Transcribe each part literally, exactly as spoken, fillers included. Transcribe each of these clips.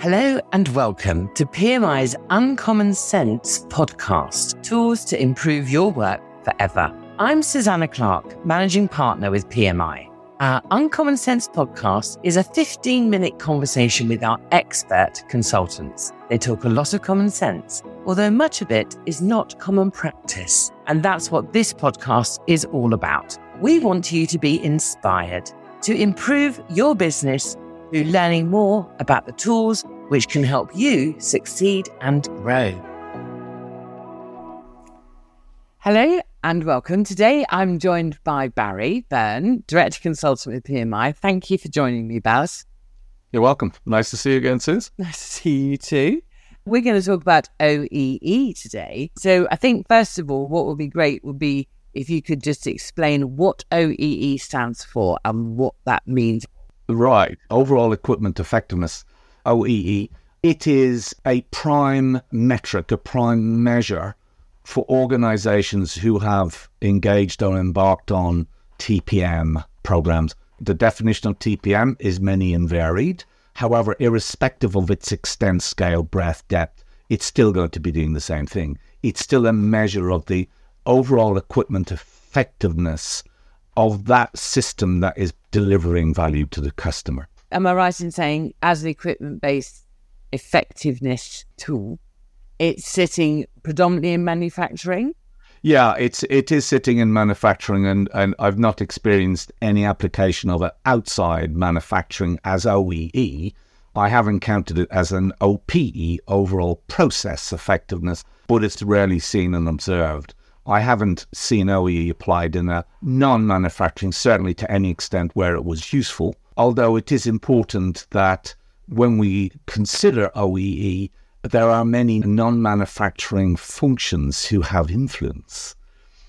Hello and welcome to P M I's Uncommon Sense podcast, tools to improve your work forever. I'm Susanna Clark, Managing Partner with P M I. Our Uncommon Sense podcast is a fifteen-minute conversation with our expert consultants. They talk a lot of common sense, although much of it is not common practice. And that's what this podcast is all about. We want you to be inspired to improve your business through learning more about the tools which can help you succeed and grow. Hello and welcome. Today I'm joined by Barry Byrne, Director Consultant with P M I. Thank you for joining me, Baz. You're welcome. Nice to see you again, Sus. Nice to see you too. We're going to talk about O E E today. So I think, first of all, what would be great would be if you could just explain what O E E stands for and what that means. Right. Overall equipment effectiveness, O E E. It is a prime metric, a prime measure for organizations who have engaged or embarked on T P M programs. The definition of T P M is many and varied. However, irrespective of its extent, scale, breadth, depth, it's still going to be doing the same thing. It's still a measure of the overall equipment effectiveness of that system that is delivering value to the customer. Am I right in saying, as an equipment-based effectiveness tool, it's sitting predominantly in manufacturing? Yeah, it's it is sitting in manufacturing, and, and I've not experienced any application of it outside manufacturing as O E E. I have encountered it as an O P E, overall process effectiveness, but it's rarely seen and observed. I haven't seen O E E applied in a non-manufacturing, certainly to any extent where it was useful, although it is important that when we consider O E E, there are many non-manufacturing functions who have influence.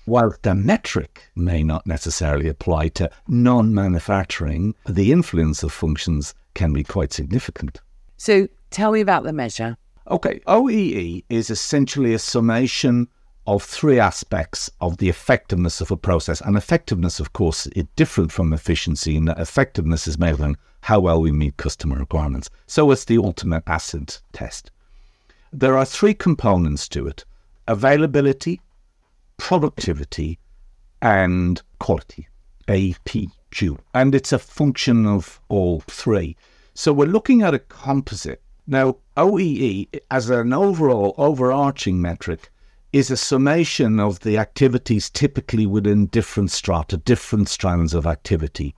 While the metric may not necessarily apply to non-manufacturing, the influence of functions can be quite significant. So tell me about the measure. Okay, O E E is essentially a summation of three aspects of the effectiveness of a process. And effectiveness, of course, is different from efficiency in that effectiveness is measuring how well we meet customer requirements. So it's the ultimate acid test. There are three components to it: availability, productivity, and quality, A P Q. And it's a function of all three. So we're looking at a composite. Now, O E E, as an overall overarching metric, is a summation of the activities typically within different strata, different strands of activity.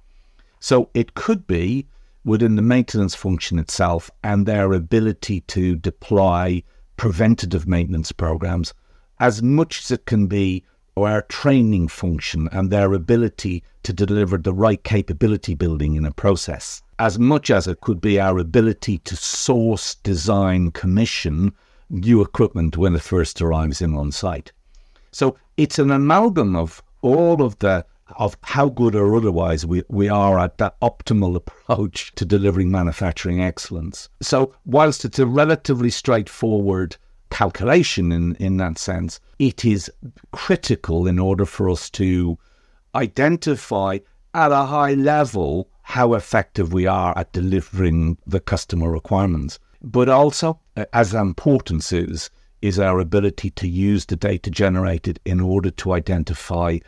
So it could be within the maintenance function itself and their ability to deploy preventative maintenance programs, as much as it can be our training function and their ability to deliver the right capability building in a process, as much as it could be our ability to source, design, commission new equipment when it first arrives in on site. So it's an amalgam of all of the, of how good or otherwise we, we are at that optimal approach to delivering manufacturing excellence. So whilst it's a relatively straightforward calculation in, in that sense, it is critical in order for us to identify at a high level how effective we are at delivering the customer requirements. But also, as important is, is our ability to use the data generated in order to identify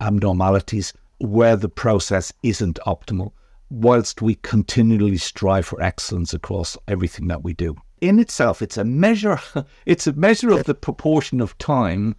abnormalities where the process isn't optimal, whilst we continually strive for excellence across everything that we do. In itself, it's a measure, it's a measure of the proportion of time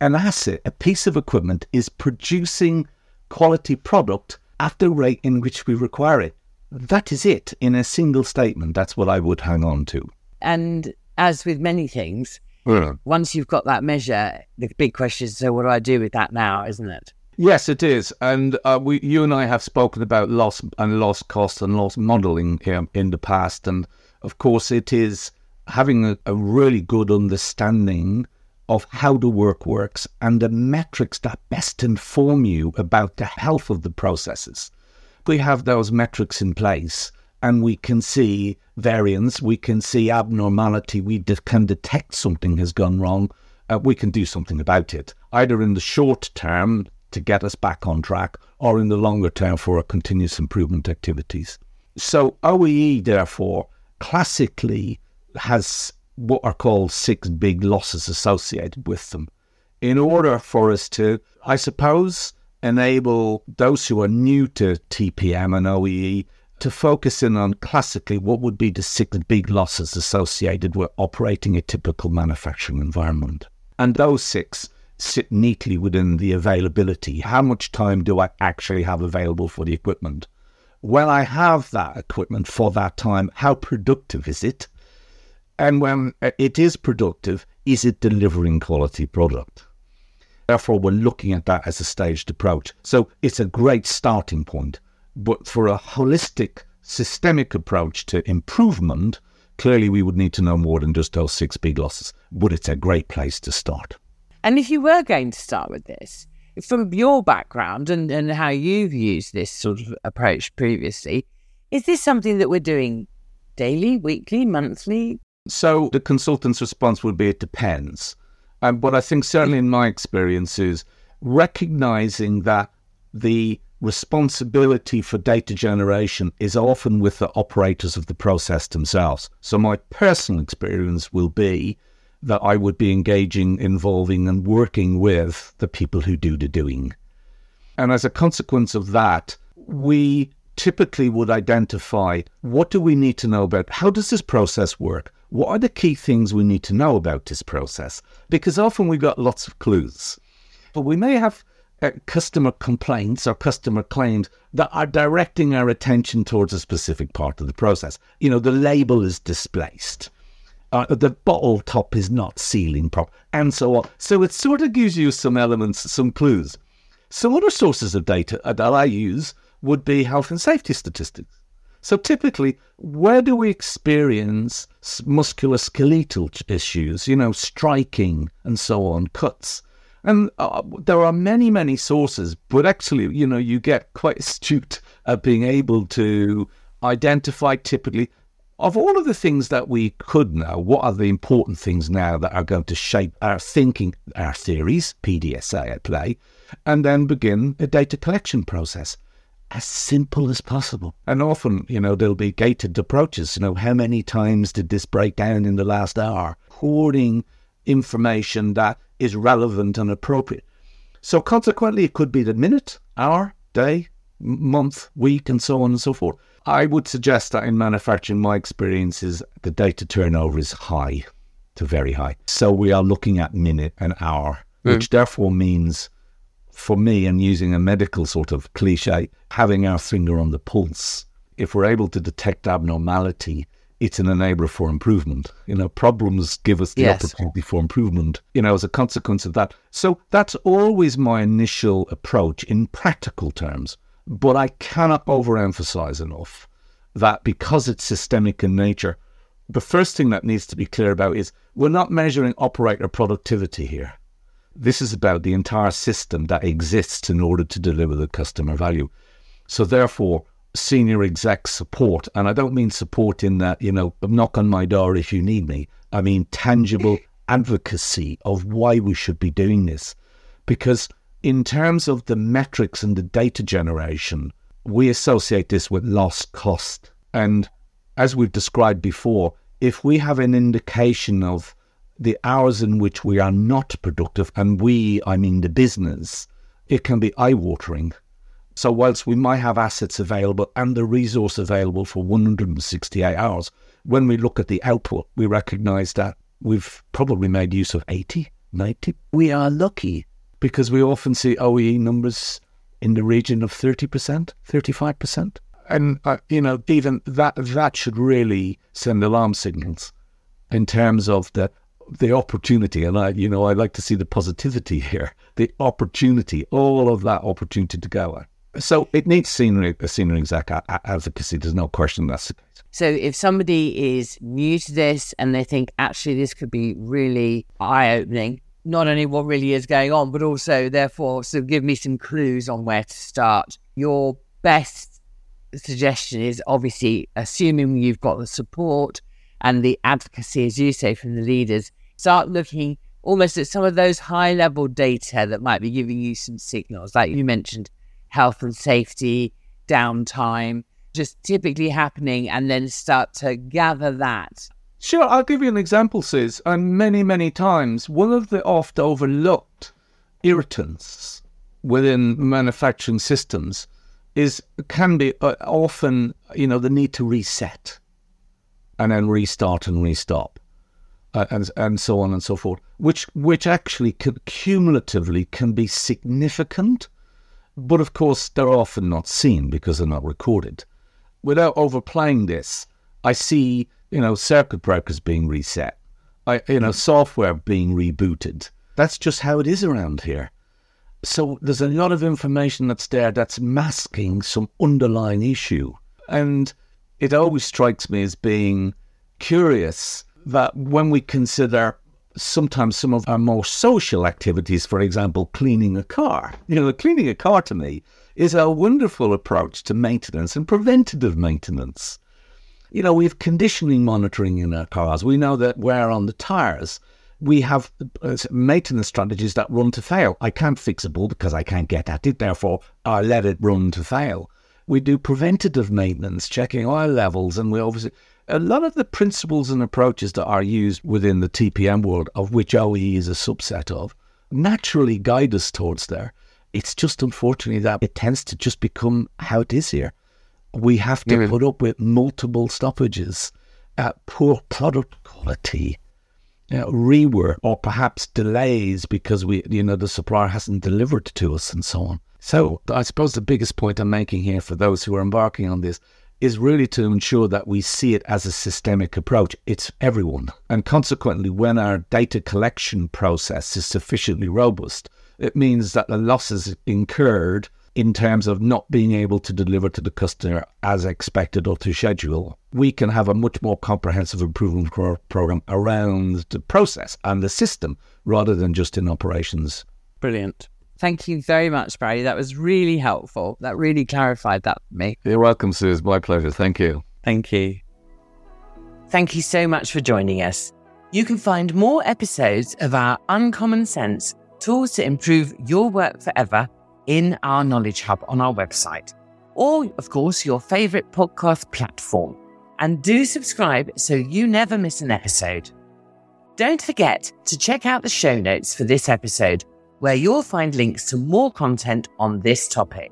an asset, a piece of equipment, is producing quality product at the rate in which we require it. That is it in a single statement. That's what I would hang on to. And as with many things, yeah. Once you've got that measure, the big question is, so what do I do with that now, isn't it? Yes, it is. And uh, we, you and I have spoken about loss and loss cost and loss modelling here in the past. And of course, it is having a, a really good understanding of how the work works and the metrics that best inform you about the health of the processes. We have those metrics in place and we can see variance, we can see abnormality, we de- can detect something has gone wrong, uh, we can do something about it, either in the short term to get us back on track or in the longer term for our continuous improvement activities. So O E E, therefore, classically has what are called six big losses associated with them, in order for us to, I suppose, enable those who are new to T P M and O E E to focus in on classically what would be the six big losses associated with operating a typical manufacturing environment. And those six sit neatly within the availability. How much time do I actually have available for the equipment? When I have that equipment for that time, how productive is it? And when it is productive, is it delivering quality product? Therefore, we're looking at that as a staged approach. So it's a great starting point. But for a holistic, systemic approach to improvement, clearly we would need to know more than just those six big losses. But it's a great place to start. And if you were going to start with this, from your background and, and how you've used this sort of approach previously, is this something that we're doing daily, weekly, monthly? So the consultant's response would be, it depends. Um, but I think certainly in my experience is recognising that the responsibility for data generation is often with the operators of the process themselves. So my personal experience will be that I would be engaging, involving and working with the people who do the doing. And as a consequence of that, we typically would identify, what do we need to know about? How does this process work? What are the key things we need to know about this process? Because often we've got lots of clues, but we may have uh, customer complaints or customer claims that are directing our attention towards a specific part of the process. You know, the label is displaced. Uh, the bottle top is not sealing properly, and so on. So it sort of gives you some elements, some clues. Some other sources of data that I use would be health and safety statistics. So typically, where do we experience musculoskeletal issues, you know, striking and so on, cuts? And uh, there are many, many sources, but actually, you know, you get quite astute at being able to identify typically, of all of the things that we could know, what are the important things now that are going to shape our thinking, our theories, P D S A at play, and then begin a data collection process as simple as possible. And often, you know, there'll be gated approaches. You know, how many times did this break down in the last hour? Hoarding information that is relevant and appropriate. So consequently, it could be the minute, hour, day, month, week, and so on and so forth. I would suggest that in manufacturing, my experience is the data turnover is high to very high. So we are looking at minute and hour, mm. which therefore means, for me, and using a medical sort of cliche, having our finger on the pulse. If we're able to detect abnormality, it's an enabler for improvement. You know, problems give us the yes. opportunity for improvement, you know, as a consequence of that. So that's always my initial approach in practical terms. But I cannot overemphasize enough that because it's systemic in nature, the first thing that needs to be clear about is we're not measuring operator productivity here. This is about the entire system that exists in order to deliver the customer value. So therefore, senior exec support, and I don't mean support in that, you know, knock on my door if you need me. I mean tangible advocacy of why we should be doing this. Because in terms of the metrics and the data generation, we associate this with loss cost. And as we've described before, if we have an indication of the hours in which we are not productive, and we, I mean the business, it can be eye-watering. So whilst we might have assets available and the resource available for one hundred sixty-eight hours, when we look at the output, we recognise that we've probably made use of eighty, ninety. We are lucky. Because we often see O E E numbers in the region of thirty percent, thirty-five percent. And, uh, you know, even that that should really send alarm signals in terms of the the opportunity. And, I, you know, I like to see the positivity here, the opportunity, all of that opportunity to go. So it needs senior, senior exec advocacy. There's no question that's the case. So if somebody is new to this and they think, actually, this could be really eye-opening, not only what really is going on, but also, therefore, so give me some clues on where to start. Your best suggestion is obviously, assuming you've got the support and the advocacy, as you say, from the leaders, start looking almost at some of those high-level data that might be giving you some signals, like you mentioned, health and safety, downtime, just typically happening and then start to gather that? Sure, I'll give you an example, Sis. And many, many times, one of the oft overlooked irritants within manufacturing systems is can be uh, often, you know, the need to reset and then restart and restop uh, and and so on and so forth, which which actually can, cumulatively can be significant. But of course, they're often not seen because they're not recorded. Without overplaying this, I see, you know, circuit breakers being reset, I, you know, software being rebooted. That's just how it is around here. So there's a lot of information that's there that's masking some underlying issue. And it always strikes me as being curious that when we consider sometimes some of our more social activities, for example, cleaning a car. You know, cleaning a car to me is a wonderful approach to maintenance and preventative maintenance. You know, we have conditioning monitoring in our cars. We know that wear on the tires. We have maintenance strategies that run to fail. I can't fixable because I can't get at it. Therefore, I let it run to fail. We do preventative maintenance, checking oil levels, and we obviously... A lot of the principles and approaches that are used within the T P M world, of which O E E is a subset of, naturally guide us towards there. It's just unfortunately that it tends to just become how it is here. We have to mm-hmm. put up with multiple stoppages, at poor product quality, you know, rework, or perhaps delays because we, you know, the supplier hasn't delivered to us and so on. So I suppose the biggest point I'm making here for those who are embarking on this is really to ensure that we see it as a systemic approach. It's everyone. And consequently, when our data collection process is sufficiently robust, it means that the losses incurred in terms of not being able to deliver to the customer as expected or to schedule, we can have a much more comprehensive improvement program around the process and the system rather than just in operations. Brilliant. Thank you very much, Barry. That was really helpful. That really clarified that for me. You're welcome, Sue. It's my pleasure. Thank you. Thank you. Thank you so much for joining us. You can find more episodes of our Uncommon Sense Tools to Improve Your Work Forever in our Knowledge Hub on our website, or, of course, your favourite podcast platform. And do subscribe so you never miss an episode. Don't forget to check out the show notes for this episode, where you'll find links to more content on this topic,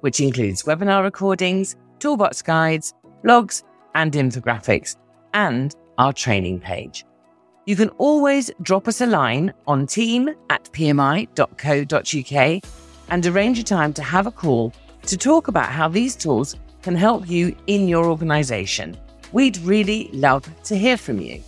which includes webinar recordings, toolbox guides, blogs and infographics, and our training page. You can always drop us a line on team at p m i dot co dot u k and arrange a time to have a call to talk about how these tools can help you in your organisation. We'd really love to hear from you.